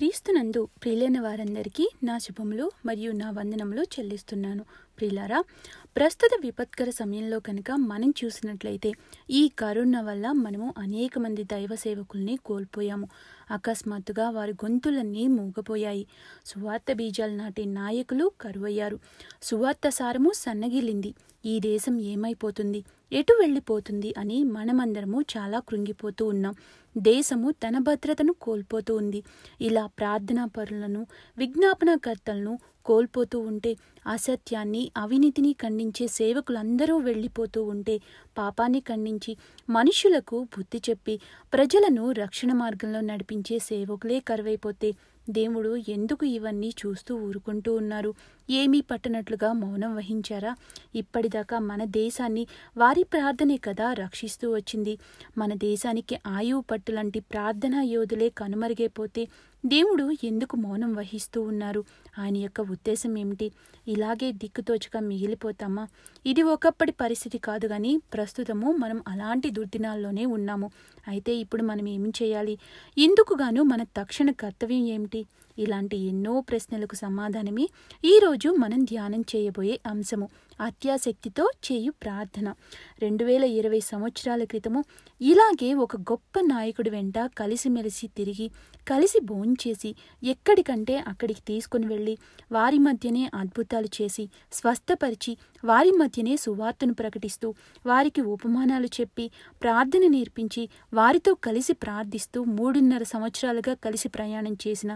క్రీస్తునందు ప్రియులైన వారందరికీ నా శుభములు మరియు నా వందనములు చెల్లిస్తున్నాను. ప్రియులారా, ప్రస్తుత విపత్కర సమయంలో కనుక మనం చూసినట్లయితే ఈ కరోనా వల్ల మనము అనేక మంది దైవ సేవకుల్ని కోల్పోయాము. అకస్మాత్తుగా వారి గొంతులన్నీ మూగపోయాయి. సువార్త బీజాలు నాటి నాయకులు కరువయ్యారు. సువార్త సారము సన్నగిలింది. ఈ దేశం ఏమైపోతుంది, ఎటు వెళ్ళిపోతుంది అని మనమందరము చాలా కృంగిపోతూ ఉన్నాం. దేశము తన భద్రతను కోల్పోతూ ఉంది. ఇలా ప్రార్థనా పరులను, విజ్ఞాపనకర్తలను కోల్పోతూ ఉంటే, అసత్యాన్ని, అవినీతిని ఖండించే సేవకులందరూ వెళ్ళిపోతూ ఉంటే, పాపాన్ని ఖండించి మనుషులకు బుద్ధి చెప్పి ప్రజలను రక్షణ మార్గంలో నడిపించే సేవకులే కరువైపోతే దేవుడు ఎందుకు ఇవన్నీ చూస్తూ ఊరుకుంటూ ఉన్నారు? ఏమీ పట్టనట్లుగా మౌనం వహించారా? ఇప్పటిదాకా మన దేశాన్ని వారి ప్రార్థనే కదా రక్షిస్తూ వచ్చింది. మన దేశానికి ఆయువు పట్టు లాంటి ప్రార్థనా యోధులే కనుమరుగైపోతే దేవుడు ఎందుకు మౌనం వహిస్తూ ఉన్నారు? ఆయన యొక్క ఉద్దేశం ఏమిటి? ఇలాగే దిక్కుతోచగా మిగిలిపోతామా? ఇది ఒకప్పటి పరిస్థితి కాదు, కానీ ప్రస్తుతము మనం అలాంటి దుర్దినాల్లోనే ఉన్నాము. అయితే ఇప్పుడు మనం ఏమి చేయాలి? ఇందుకుగాను మన తక్షణ కర్తవ్యం ఏమిటి? ఇలాంటి ఎన్నో ప్రశ్నలకు సమాధానమే ఈరోజు మనం ధ్యానం చేయబోయే అంశము, అత్యాశక్తితో చేయు ప్రార్థన. 2020 సంవత్సరాల క్రితము ఇలాగే ఒక గొప్ప నాయకుడి వెంట కలిసిమెలిసి తిరిగి, కలిసి భోంచేసి, ఎక్కడికంటే అక్కడికి తీసుకుని వెళ్ళి, వారి మధ్యనే అద్భుతాలు చేసి, స్వస్థపరిచి, వారి మధ్యనే సువార్తను ప్రకటిస్తూ, వారికి ఉపమానాలు చెప్పి, ప్రార్థన నేర్పించి, వారితో కలిసి ప్రార్థిస్తూ 3.5 సంవత్సరాలుగా కలిసి ప్రయాణం చేసిన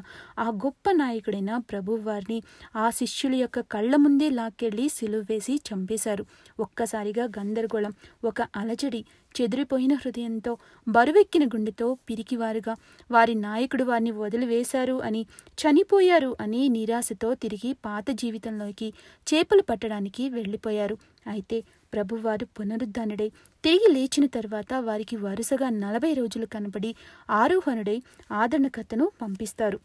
ఆ గొప్ప నాయకుడైన ప్రభు వారిని ఆ శిష్యుల యొక్క కళ్ళ ముందే లాక్కెళ్ళి సిలువ వేసి చంపేశారు. ఒక్కసారిగా గందరగోళం, ఒక అలజడి, చెదిరిపోయిన హృదయంతో, బరువెక్కిన గుండెతో, పిరికివారుగా వారి నాయకుడు వారిని వదిలివేశారు అని, చనిపోయారు అని నిరాశతో తిరిగి పాత జీవితంలోకి చేపలు పట్టడానికి వెళ్ళిపోయారు. అయితే ప్రభువారు పునరుద్ధానుడై తిరిగి లేచిన తర్వాత వారికి వరుసగా 40 రోజులు కనబడి ఆరోహణుడై ఆదరణకర్తను పంపిస్తారు.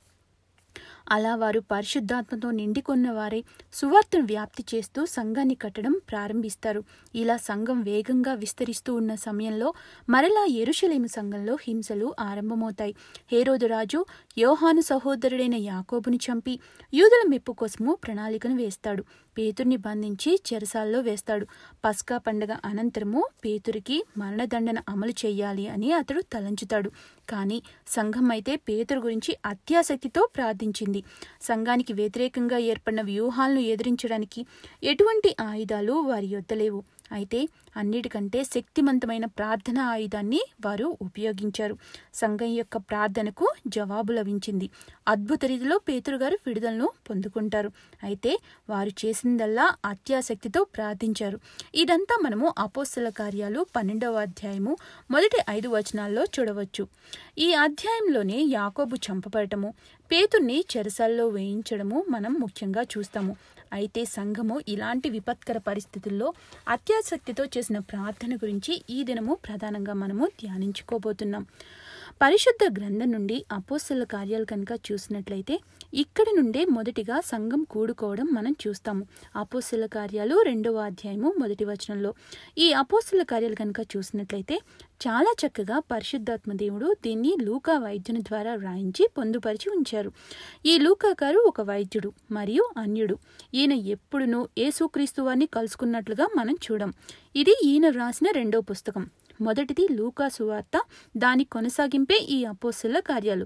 అలా వారు పరిశుద్ధాత్మతో నిండికొన్న వారే సువార్తను వ్యాప్తి చేస్తూ సంఘాన్ని కట్టడం ప్రారంభిస్తారు. ఇలా సంఘం వేగంగా విస్తరిస్తూ ఉన్న సమయంలో మరలా యెరూషలేము సంఘంలో హింసలు ఆరంభమవుతాయి. హేరోదు రాజు యోహాను సహోదరుడైన యాకోబును చంపి యూదుల మెప్పు కోసము ప్రణాళికను వేస్తాడు. పేతుర్ని బంధించి చెరసాల్లో వేస్తాడు. పస్కా పండగ అనంతరము పేతురికి మరణదండన అమలు చేయాలి అని అతడు తలంచుతాడు. కానీ సంఘం అయితే పేతురు గురించి అత్యాసక్తితో ప్రార్థించింది. సంఘానికి వ్యతిరేకంగా ఏర్పడిన వ్యూహాలను ఎదిరించడానికి ఎటువంటి ఆయుధాలు వారి యొద్ద లేవు. అయితే అన్నిటికంటే శక్తివంతమైన ప్రార్థనా ఆయుధాన్ని వారు ఉపయోగించారు. సంఘం యొక్క ప్రార్థనకు జవాబు లభించింది. అద్భుత రీతిలో పేతురు గారు విడుదలను పొందుకుంటారు. అయితే వారు చేసిందల్లా అత్యాశక్తితో ప్రార్థించారు. ఇదంతా మనము అపోస్తల కార్యాలు 12వ అధ్యాయము మొదటి 5 వచనాల్లో చూడవచ్చు. ఈ అధ్యాయంలోనే యాకోబు చంపబడటము, పేతుర్ని చెరసాల్లో వేయించడము మనం ముఖ్యంగా చూస్తాము. అయితే సంఘము ఇలాంటి విపత్కర పరిస్థితుల్లో అత్యాసక్తితో చేసిన ప్రార్థన గురించి ఈ దినము ప్రధానంగా మనము ధ్యానించుకోబోతున్నాం. పరిశుద్ధ గ్రంథం నుండి అపోస్తల కార్యాలు కనుక చూసినట్లయితే ఇక్కడి నుండే మొదటిగా సంఘం కూడుకోవడం మనం చూస్తాము. అపోస్తల కార్యాలు 2వ అధ్యాయము మొదటి వచనంలో. ఈ అపోస్తల కార్యాలు కనుక చూసినట్లయితే చాలా చక్కగా పరిశుద్ధాత్మ దేవుడు దీన్ని లూకా వైద్యుని ద్వారా వ్రాయించి పొందుపరిచి ఉంచారు. ఈ లూకా గారు ఒక వైద్యుడు మరియు అన్యుడు. ఈయన ఎప్పుడునూ యేసుక్రీస్తు వారిని కలుసుకున్నట్లుగా మనం చూడం. ఇది ఈయన వ్రాసిన 2వ పుస్తకం. మొదటిది లూకా సువార్త, దాని కొనసాగింపే ఈ అపోస్తల కార్యాలు.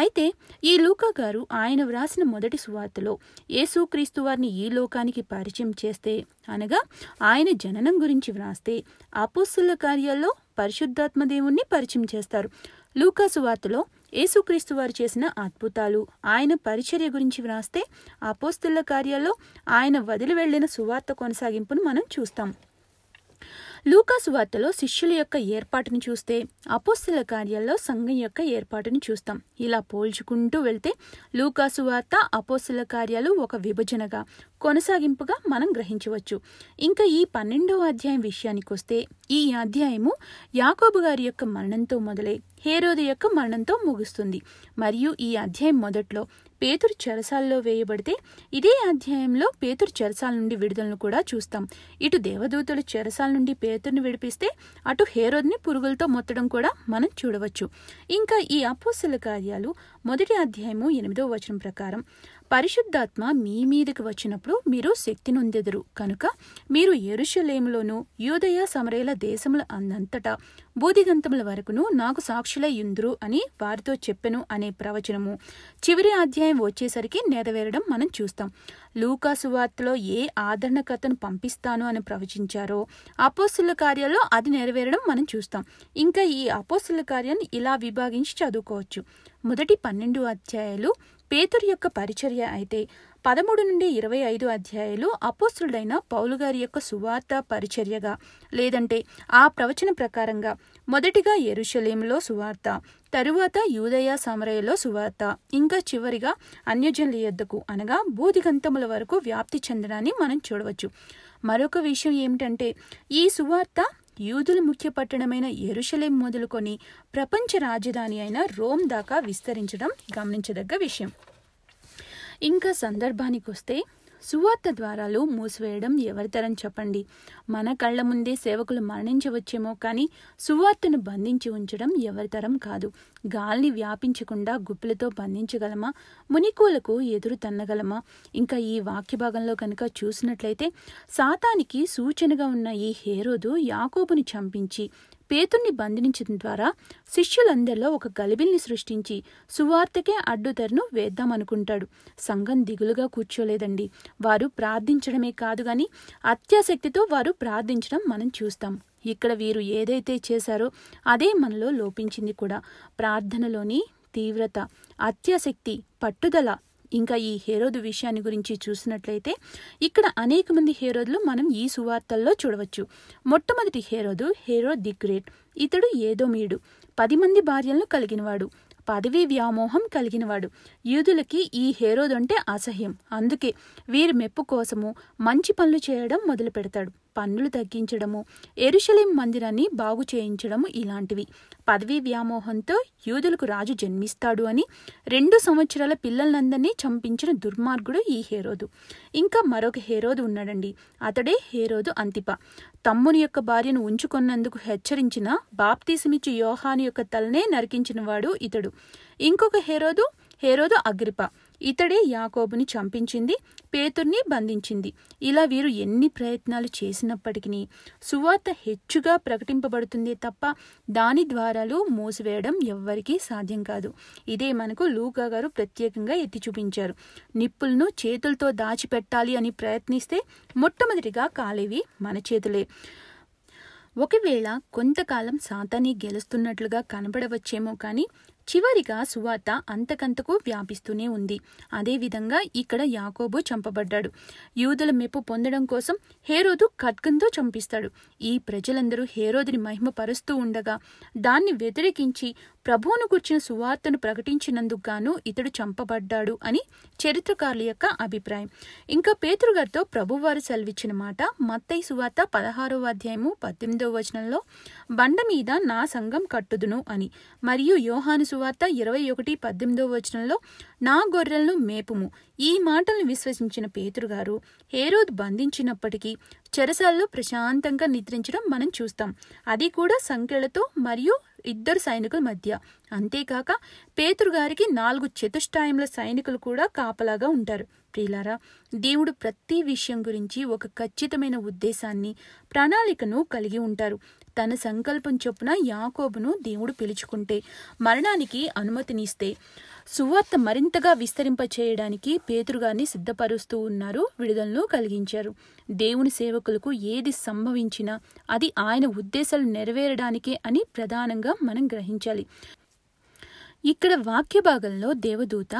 అయితే ఈ లూకా గారు ఆయన వ్రాసిన మొదటి సువార్తలో యేసుక్రీస్తు వారిని ఈ లోకానికి పరిచయం చేస్తే, అనగా ఆయన జననం గురించి వ్రాస్తే, అపోస్తల కార్యాల్లో పరిశుద్ధాత్మ దేవుణ్ణి పరిచయం చేస్తారు. లూకా సువార్తలో యేసుక్రీస్తు వారు చేసిన అద్భుతాలు, ఆయన పరిచర్య గురించి వ్రాస్తే, అపోస్తల కార్యాల్లో ఆయన వదిలి వెళ్లిన సువార్త కొనసాగింపును మనం చూస్తాం. లూకా సువార్తలో శిష్యుల యొక్క ఏర్పాటును చూస్తే, అపోస్తల కార్యాల్లో సంఘం యొక్క ఏర్పాటును చూస్తాం. ఇలా పోల్చుకుంటూ వెళ్తే లూకా సువార్త, అపోస్తల కార్యాలు ఒక విభజనగా, కొనసాగింపుగా మనం గ్రహించవచ్చు. ఇంకా ఈ 12వ అధ్యాయం విషయానికి వస్తే, ఈ అధ్యాయము యాకోబు గారి యొక్క మరణంతో మొదలై హేరోదు యొక్క మరణంతో ముగుస్తుంది. మరియు ఈ అధ్యాయం మొదట్లో పేతురు చెరసాల్లో వేయబడితే, ఇదే అధ్యాయంలో పేతురు చెరసాల నుండి విడుదలను కూడా చూస్తాం. ఇటు దేవదూతలు చెరసాల నుండి పేతురుని విడిపిస్తే, అటు హేరోదుని పురుగులతో మొత్తడం కూడా మనం చూడవచ్చు. ఇంకా ఈ అపోస్తల కార్యాలు మొదటి అధ్యాయము 8వ వచనం ప్రకారం, పరిశుద్ధాత్మ మీ మీదకి వచ్చినప్పుడు మీరు శక్తి నొందెదరు కనుక మీరు యెరూషలేములోను యూదయ సమరయల దేశముల అందంతటా బూదిగంతముల వరకును నాకు సాక్షులై యుందురు అని వారితో చెప్పెను అనే ప్రవచనము చివరి అధ్యాయం వచ్చేసరికి నెరవేరడం మనం చూస్తాం. లూకా సువార్తలో ఏ ఆదరణ కథను పంపిస్తాను అని ప్రవచించారో అపోస్తల కార్యాల్లో అది నెరవేరడం మనం చూస్తాం. ఇంకా ఈ అపోస్తల కార్యాన్ని ఇలా విభాగించి చదువుకోవచ్చు. మొదటి 12 అధ్యాయాలు పేతురు యొక్క పరిచర్య అయితే, 13 నుండి 25 అధ్యాయాలు అపోస్తలుడైన పౌలు గారి యొక్క సువార్త పరిచర్యగా, లేదంటే ఆ ప్రవచన ప్రకారంగా మొదటిగా యెరూషలేములో సువార్త, తరువాత యూదయ సమరయలో సువార్త, ఇంకా చివరిగా అన్యజనుల యొద్దకు అనగా బూదిగంతముల వరకు వ్యాప్తి చెందడాన్ని మనం చూడవచ్చు. మరొక విషయం ఏమిటంటే, ఈ సువార్త యూదుల ముఖ్య పట్టణమైన యెరూషలేం మొదలుకొని ప్రపంచ రాజధాని అయిన రోమ్ దాకా విస్తరించడం గమనించదగ్గ విషయం. ఇంకా సందర్భానికి వస్తే, సువార్త ద్వారాలు మూసివేయడం ఎవరితరం చెప్పండి. మన కళ్ల ముందే సేవకులు మరణించవచ్చేమో, కానీ సువార్తను బంధించి ఉంచడం ఎవరితరం కాదు. గాలిని వ్యాపించకుండా గుప్పిలతో బంధించగలమా? మునికోలకు ఎదురు తన్నగలమా? ఇంకా ఈ వాక్య భాగంలో కనుక చూసినట్లయితే, సాతానికి సూచనగా ఉన్న ఈ హేరోదు యాకోబుని చంపించి పేతుర్ని బంధించడం ద్వారా శిష్యులందరిలో ఒక గలిబిల్ని సృష్టించి సువార్తకే అడ్డుతెరను వేద్దామనుకుంటాడు. సంఘం దిగులుగా కూర్చోలేదండి. వారు ప్రార్థించడమే కాదు, కానీ అత్యాసక్తితో వారు ప్రార్థించడం మనం చూస్తాం. ఇక్కడ వీరు ఏదైతే చేశారో అదే మనలో లోపించింది కూడా. ప్రార్థనలోని తీవ్రత, అత్యాసక్తి, పట్టుదల. ఇంకా ఈ హేరోదు విషయాన్ని గురించి చూసినట్లయితే, ఇక్కడ అనేక మంది హేరోదులు మనం ఈ సువార్తల్లో చూడవచ్చు. మొట్టమొదటి హేరోదు హేరోద్ ది గ్రేట్. ఇతడు ఏదోమీయుడు, 10 మంది భార్యలను కలిగినవాడు, పదవీ వ్యామోహం కలిగినవాడు. యూదులకి ఈ హేరోదు అంటే అసహ్యం. అందుకే వీరి మెప్పు కోసము మంచి పనులు చేయడం మొదలు పెడతాడు. పన్నులు తగ్గించడము, యెరూషలేం మందిరాన్ని బాగు చేయించడము ఇలాంటివి. పదవీ వ్యామోహంతో యూదులకు రాజు జన్మిస్తాడు అని 2 సంవత్సరాల పిల్లలందరినీ చంపించిన దుర్మార్గుడు ఈ హేరోదు. ఇంకా మరొక హేరోదు ఉన్నాడండి. అతడే హేరోదు అంతిపా. తమ్ముని యొక్క భార్యను ఉంచుకున్నందుకు హెచ్చరించిన బాప్తీసమిచ్చి యోహాను యొక్క తలనే నరికించిన వాడు ఇతడు. ఇంకొక హేరోదు హేరోదు అగ్రిపా. ఇతడే యాకోబుని చంపించింది, పేతుర్ని బంధించింది. ఇలా వీరు ఎన్ని ప్రయత్నాలు చేసినప్పటికీ సువార్త హెచ్చుగా ప్రకటింపబడుతుందే తప్ప దాని ద్వారాలు మూసివేయడం ఎవ్వరికీ సాధ్యం కాదు. ఇదే మనకు లూకా గారు ప్రత్యేకంగా ఎత్తి చూపించారు. నిప్పులను చేతులతో దాచిపెట్టాలి అని ప్రయత్నిస్తే మొట్టమొదటిగా కాలేవి మన చేతులే. ఒకవేళ కొంతకాలం సాతాన్ని గెలుస్తున్నట్లుగా కనబడవచ్చేమో, కానీ చివరిగా సువార్త అంతకంతకు వ్యాపిస్తూనే ఉంది. అదేవిధంగా ఇక్కడ యాకోబు చంపబడ్డాడు. యూదుల మెప్పు పొందడం కోసం హేరోదు ఖడ్గంతో చంపిస్తాడు. ఈ ప్రజలందరూ హేరోదుని మహిమపరుస్తూ ఉండగా దాన్ని వ్యతిరేకించి ప్రభువును గుర్చిన సువార్తను ప్రకటించినందుకు గాను ఇతడు చంపబడ్డాడు అని చరిత్రకారుల యొక్క అభిప్రాయం. ఇంకా పేతురు గారితో ప్రభువారు సెలవిచ్చిన మాట మత్తయి సువార్త 16వ అధ్యాయము 18వ వచనంలో, బండ మీద నా సంఘం కట్టుదును అని. మరియు యోహాను సువార్త 21:18లో, నా గొర్రెలను మేపుము. ఈ మాటలను విశ్వసించిన పేతురు గారు హేరోదు బంధించినప్పటికీ చెరసాల్లో ప్రశాంతంగా నిద్రించడం మనం చూస్తాం. అది కూడా సంఖ్యలతో మరియు 2 సైనికుల మధ్య. అంతేకాక పేతురు గారికి 4 చతుష్టాయముల సైనికులు కూడా కాపలాగా ఉంటారు. ప్రియులారా, దేవుడు ప్రతి విషయం గురించి ఒక ఖచ్చితమైన ఉద్దేశాన్ని, ప్రణాళికను కలిగి ఉంటారు. తన సంకల్పం చొప్పున యాకోబును దేవుడు పిలుచుకుంటే, మరణానికి అనుమతినిస్తే, సువార్త మరింతగా విస్తరింపచేయడానికి పేతురు గారిని సిద్ధపరుస్తూ ఉన్నారు, విడుదలను కలిగించారు. దేవుని సేవకులకు ఏది సంభవించినా అది ఆయన ఉద్దేశాలు నెరవేరడానికే అని ప్రధానంగా మనం గ్రహించాలి. ఇక్కడ వాక్య భాగంలో దేవదూత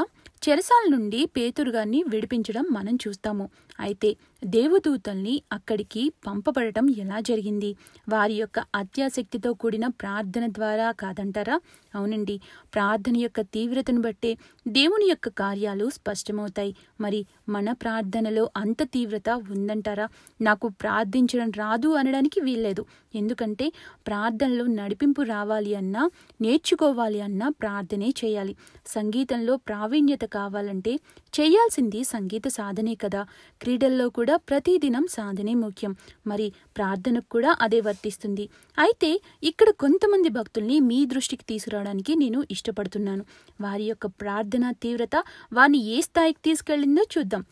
చెరసాల నుండి పేతురు గారిని విడిపించడం మనం చూస్తాము. అయితే దేవదూతల్ని అక్కడికి పంపబడటం ఎలా జరిగింది? వారి యొక్క అత్యాసక్తితో కూడిన ప్రార్థన ద్వారా కాదంటారా? అవునండి, ప్రార్థన యొక్క తీవ్రతను బట్టే దేవుని యొక్క కార్యాలు స్పష్టమవుతాయి. మరి మన ప్రార్థనలో అంత తీవ్రత ఉందంటారా? నాకు ప్రార్థించడం రాదు అనడానికి వీల్లేదు. ఎందుకంటే ప్రార్థనలో నడిపింపు రావాలి అన్నా, నేర్చుకోవాలి అన్నా ప్రార్థనే చేయాలి. సంగీతంలో ప్రావీణ్యత కావాలంటే చేయాల్సింది సంగీత సాధనే కదా. క్రీడల్లో కూడా ప్రతిదినం సాధనే ముఖ్యం. మరి ప్రార్థనకు కూడా అదే వర్తిస్తుంది. అయితే ఇక్కడ కొంతమంది భక్తుల్ని మీ దృష్టికి తీసుకురావడానికి నేను ఇష్టపడుతున్నాను. వారి యొక్క ప్రార్థనా తీవ్రత వారిని ఏ స్థాయికి తీసుకెళ్లిందో చూద్దాం.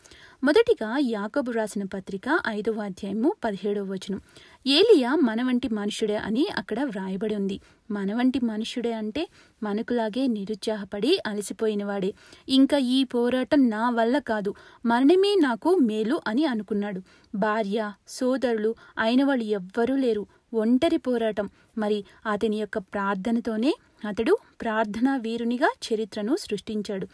మొదటిగా యాకోబు రాసిన పత్రిక 5వ అధ్యాయము 17వ వచనం. ఏలియా మన వంటి మనుషుడే అని అక్కడ వ్రాయబడి ఉంది. మన వంటి మనుషుడే అంటే మనకులాగే నిరుత్సాహపడి అలసిపోయినవాడే. ఇంకా ఈ పోరాటం నా వల్ల కాదు, మరణమే నాకు మేలు అని అనుకున్నాడు. భార్య, సోదరులు అయిన వాళ్ళు ఎవ్వరూ లేరు, ఒంటరి పోరాటం. మరి అతని యొక్క ప్రార్థనతోనే అతడు ప్రార్థనా వీరునిగా చరిత్రను సృష్టించాడు.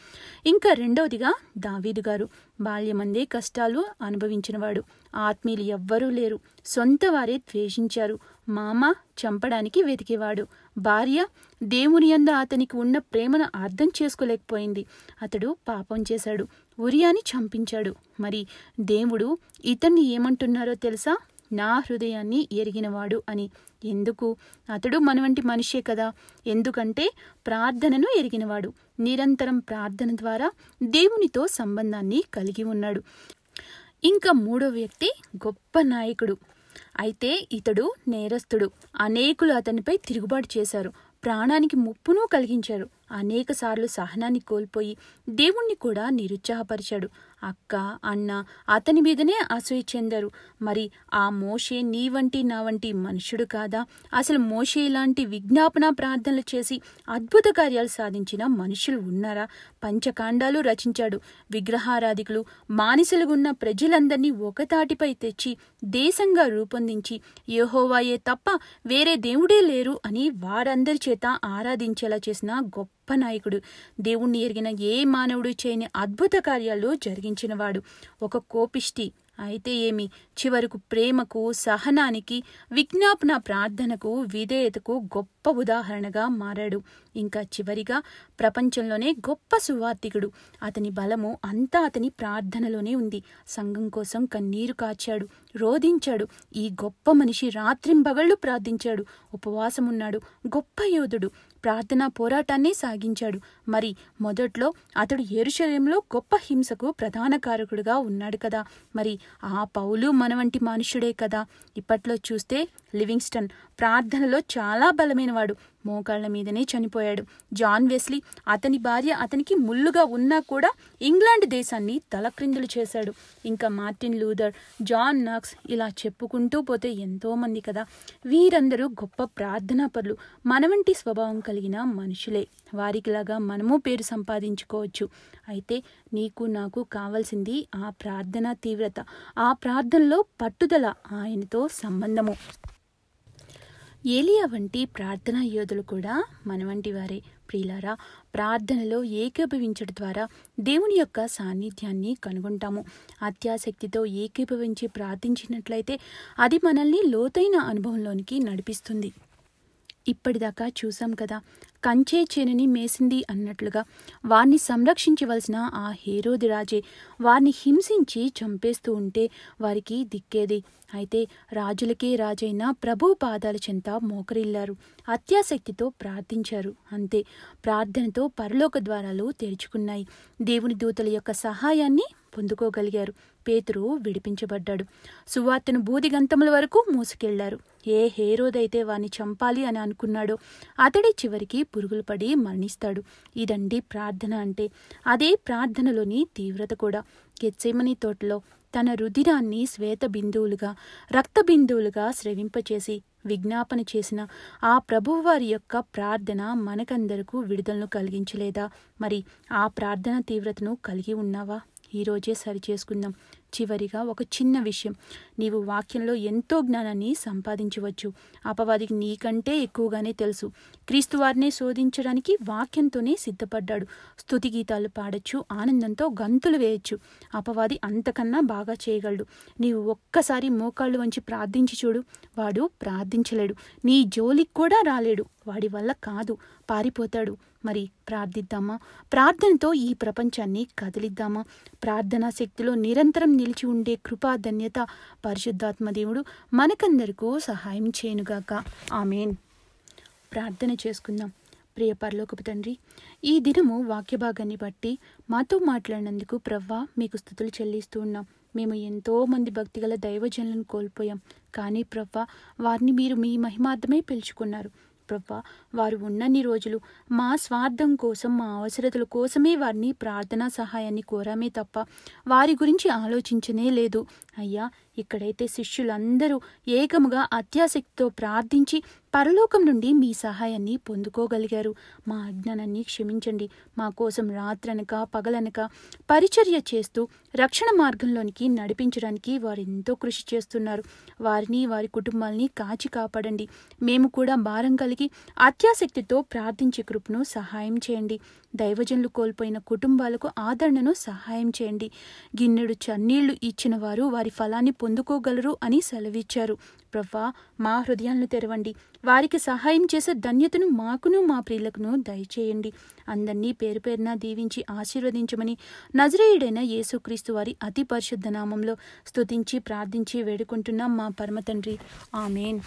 ఇంకా రెండవదిగా దావీదు గారు బాల్యమందే కష్టాలు అనుభవించినవాడు. ఆత్మీయులు ఎవ్వరూ లేరు, సొంత వారే ద్వేషించారు. మామ చంపడానికి వెతికేవాడు. భార్య దేవుని యందు అతనికి ఉన్న ప్రేమను అర్థం చేసుకోలేకపోయింది. అతడు పాపం చేశాడు, ఉరియాని చంపించాడు. మరి దేవుడు ఇతన్ని ఏమంటున్నారో తెలుసా? నా హృదయాన్ని ఎరిగినవాడు అని. ఎందుకు? అతడు మన వంటి మనిషే కదా. ఎందుకంటే ప్రార్థనను ఎరిగినవాడు, నిరంతరం ప్రార్థన ద్వారా దేవునితో సంబంధాన్ని కలిగి ఉన్నాడు. ఇంకా మూడో వ్యక్తి గొప్ప నాయకుడు. అయితే ఇతడు నేరస్తుడు, అనేకులు అతనిపై తిరుగుబాటు చేశారు, ప్రాణానికి ముప్పును కలిగించారు. అనేక సార్లు సహనాన్ని కోల్పోయి దేవుణ్ణి కూడా నిరుత్సాహపరిచాడు. అక్క, అన్న అతని మీదనే అసూయ చెందారు. మరి ఆ మోషే నీ వంటి నా వంటి మనుషుడు కాదా? అసలు మోషే లాంటి విజ్ఞాపన ప్రార్థనలు చేసి అద్భుత కార్యాలు సాధించిన మనుషులు ఉన్నారా? పంచకాండాలు రచించాడు. విగ్రహారాధికులు, మానిసలుగా ఉన్న ప్రజలందరినీ ఒకతాటిపై తెచ్చి దేశంగా రూపొందించి యెహోవాయే తప్ప వేరే దేవుడే లేరు అని వారందరి చేత ఆరాధించేలా చేసిన గొప్ప నాయకుడు. దేవుణ్ణి ఎరిగిన ఏ మానవుడు చేయని అద్భుత కార్యాలు జరిగించినవాడు. ఒక కోపిష్టి అయితే ఏమి, చివరకు ప్రేమకు, సహనానికి, విజ్ఞాపన ప్రార్థనకు, విధేయతకు గొప్ప ఉదాహరణగా మారాడు. ఇంకా చివరిగా ప్రపంచంలోనే గొప్ప సువార్తికుడు. అతని బలము అంతా అతని ప్రార్థనలోనే ఉంది. సంఘం కోసం కన్నీరు కాచాడు, రోధించాడు. ఈ గొప్ప మనిషి రాత్రింబగళ్ళు ప్రార్థించాడు, ఉపవాసమున్నాడు. గొప్ప యోధుడు, ప్రార్థనా పోరాటాన్ని సాగించాడు. మరి మొదట్లో అతడు యెరూషలేములో గొప్ప హింసకు ప్రధాన కారకుడుగా ఉన్నాడు కదా. మరి ఆ పౌలు మన వంటి మనుషుడే కదా. ఇప్పట్లో చూస్తే లివింగ్స్టన్ ప్రార్థనలో చాలా బలమైనవాడు, మోకాళ్ల మీదనే చనిపోయాడు. జాన్ వెస్లీ, అతని భార్య అతనికి ముళ్ళుగా ఉన్నా కూడా ఇంగ్లాండ్ దేశాన్ని తలక్రిందులు చేశాడు. ఇంకా మార్టిన్ లూథర్, జాన్ నాక్స్, ఇలా చెప్పుకుంటూ పోతే ఎంతోమంది కదా. వీరందరూ గొప్ప ప్రార్థనా పరులు, మనవంటి స్వభావం కలిగిన మనుషులే. వారికిలాగా మనము పేరు సంపాదించుకోవచ్చు. అయితే నీకు నాకు కావాల్సింది ఆ ప్రార్థనా తీవ్రత, ఆ ప్రార్థనలో పట్టుదల, ఆయనతో సంబంధము. ఏలియా వంటి ప్రార్థనా యోధులు కూడా మన వంటి వారే. ప్రియులారా, ప్రార్థనలో ఏకీభవించడం ద్వారా దేవుని యొక్క సాన్నిధ్యాన్ని కనుగొంటాము. అత్యాసక్తితో ఏకీభవించి ప్రార్థించినట్లయితే అది మనల్ని లోతైన అనుభవంలోనికి నడిపిస్తుంది. ఇప్పటిదాకా చూసాం కదా, కంచే చేనని మేసింది అన్నట్లుగా వారిని సంరక్షించవలసిన ఆ హేరోది రాజే వారిని హింసించి చంపేస్తూ ఉంటే వారికి దిక్కేది. అయితే రాజులకే రాజైన ప్రభు పాదాల చెంత మోకరిల్లారు, అత్యాసక్తితో ప్రార్థించారు. అంతే, ప్రార్థనతో పరలోక ద్వారాలు తెరుచుకున్నాయి. దేవుని దూతల యొక్క సహాయాన్ని పొందుకోగలిగారు. పేతురు విడిపించబడ్డాడు. సువార్తను బూదిగంతముల వరకు మోసుకెళ్లారు. ఏ హేరోదైతే వాణ్ణి చంపాలి అని అనుకున్నాడో అతడే చివరికి పురుగులు పడి మరణిస్తాడు. ఇదండి ప్రార్థన అంటే. అదే ప్రార్థనలోని తీవ్రత కూడా. గెత్సేమని తోటలో తన రుధిరాన్ని శ్వేత బిందువులుగా, రక్త బిందువులుగా స్రవింపచేసి విజ్ఞాపన చేసిన ఆ ప్రభువారి యొక్క ప్రార్థన మనకందరకు విడుదలను కలిగించలేదా? మరి ఆ ప్రార్థన తీవ్రతను కలిగి ఉన్నావా? ఈరోజే సరిచేసుకుందాం. చివరిగా ఒక చిన్న విషయం, నీవు వాక్యంలో ఎంతో జ్ఞానాన్ని సంపాదించవచ్చు. అపవాదికి నీకంటే ఎక్కువగానే తెలుసు. క్రీస్తు వారినే శోధించడానికి వాక్యంతోనే సిద్ధపడ్డాడు. స్తుతి గీతాలు పాడచ్చు, ఆనందంతో గంతులు వేయచ్చు. అపవాది అంతకన్నా బాగా చేయగలడు. నీవు ఒక్కసారి మోకాళ్ళు వంచి ప్రార్థించి చూడు, వాడు ప్రార్థించలేడు, నీ జోలికి కూడా రాలేడు, వాడి వల్ల కాదు, పారిపోతాడు. మరి ప్రార్థిద్దామా? ప్రార్థనతో ఈ ప్రపంచాన్ని కదిలిద్దామా? ప్రార్థనా శక్తిలో నిరంతరం నిలిచి ఉండే కృపా ధన్యత పరిశుద్ధాత్మ దేవుడు మనకందరికీ సహాయం చేయనుగాక. ఆమేన్. ప్రార్థన చేసుకుందాం. ప్రియ పరలోకపు తండ్రి, ఈ దినము వాక్య భాగాన్ని బట్టి మాతో మాట్లాడినందుకు ప్రవ్వా మీకు స్తుతులు చెల్లిస్తూ ఉన్నాం. మేము ఎంతో మంది భక్తిగల దైవజనులను కోల్పోయాం, కానీ ప్రవ్వా వారిని మీరు మీ మహిమార్థమే పిలుచుకున్నారు. ప్రవ్వా వారు ఉన్నన్ని రోజులు మా స్వార్థం కోసం, మా అవసరతల కోసమే వారిని ప్రార్థనా సహాయాన్ని కోరామే తప్ప వారి గురించి ఆలోచించనే లేదు. అయ్యా, ఇక్కడైతే శిష్యులందరూ ఏకముగా అత్యాసక్తితో ప్రార్థించి పరలోకం నుండి మీ సహాయాన్ని పొందుకోగలిగారు. మా అజ్ఞానాన్ని క్షమించండి. మా కోసం రాత్రనక పగలనక పరిచర్య చేస్తూ రక్షణ మార్గంలోనికి నడిపించడానికి వారు ఎంతో కృషి చేస్తున్నారు. వారిని, వారి కుటుంబాలని కాచి కాపాడండి. మేము కూడా భారం కలిగి అత్యాసక్తితో ప్రార్థించే కృపను సహాయం చేయండి. దైవజనులు కోల్పోయిన కుటుంబాలకు ఆదరణను సహాయం చేయండి. గిన్నెడు చన్నీళ్లు ఇచ్చిన వారు వారి ఫలాన్ని పొందుకోగలరు అని సెలవిచ్చారు. ప్రవ్వా మా హృదయాలను తెరవండి. వారికి సహాయం చేసే ధన్యతను మాకును మా ప్రియులకును దయచేయండి. అందరినీ పేరు పేరున దీవించి ఆశీర్వదించమని నజరేయుడైన యేసుక్రీస్తు వారి అతి పరిశుద్ధ నామంలో స్తుతించి ప్రార్థించి వేడుకుంటున్నాం మా పరమ తండ్రి. ఆమేన్.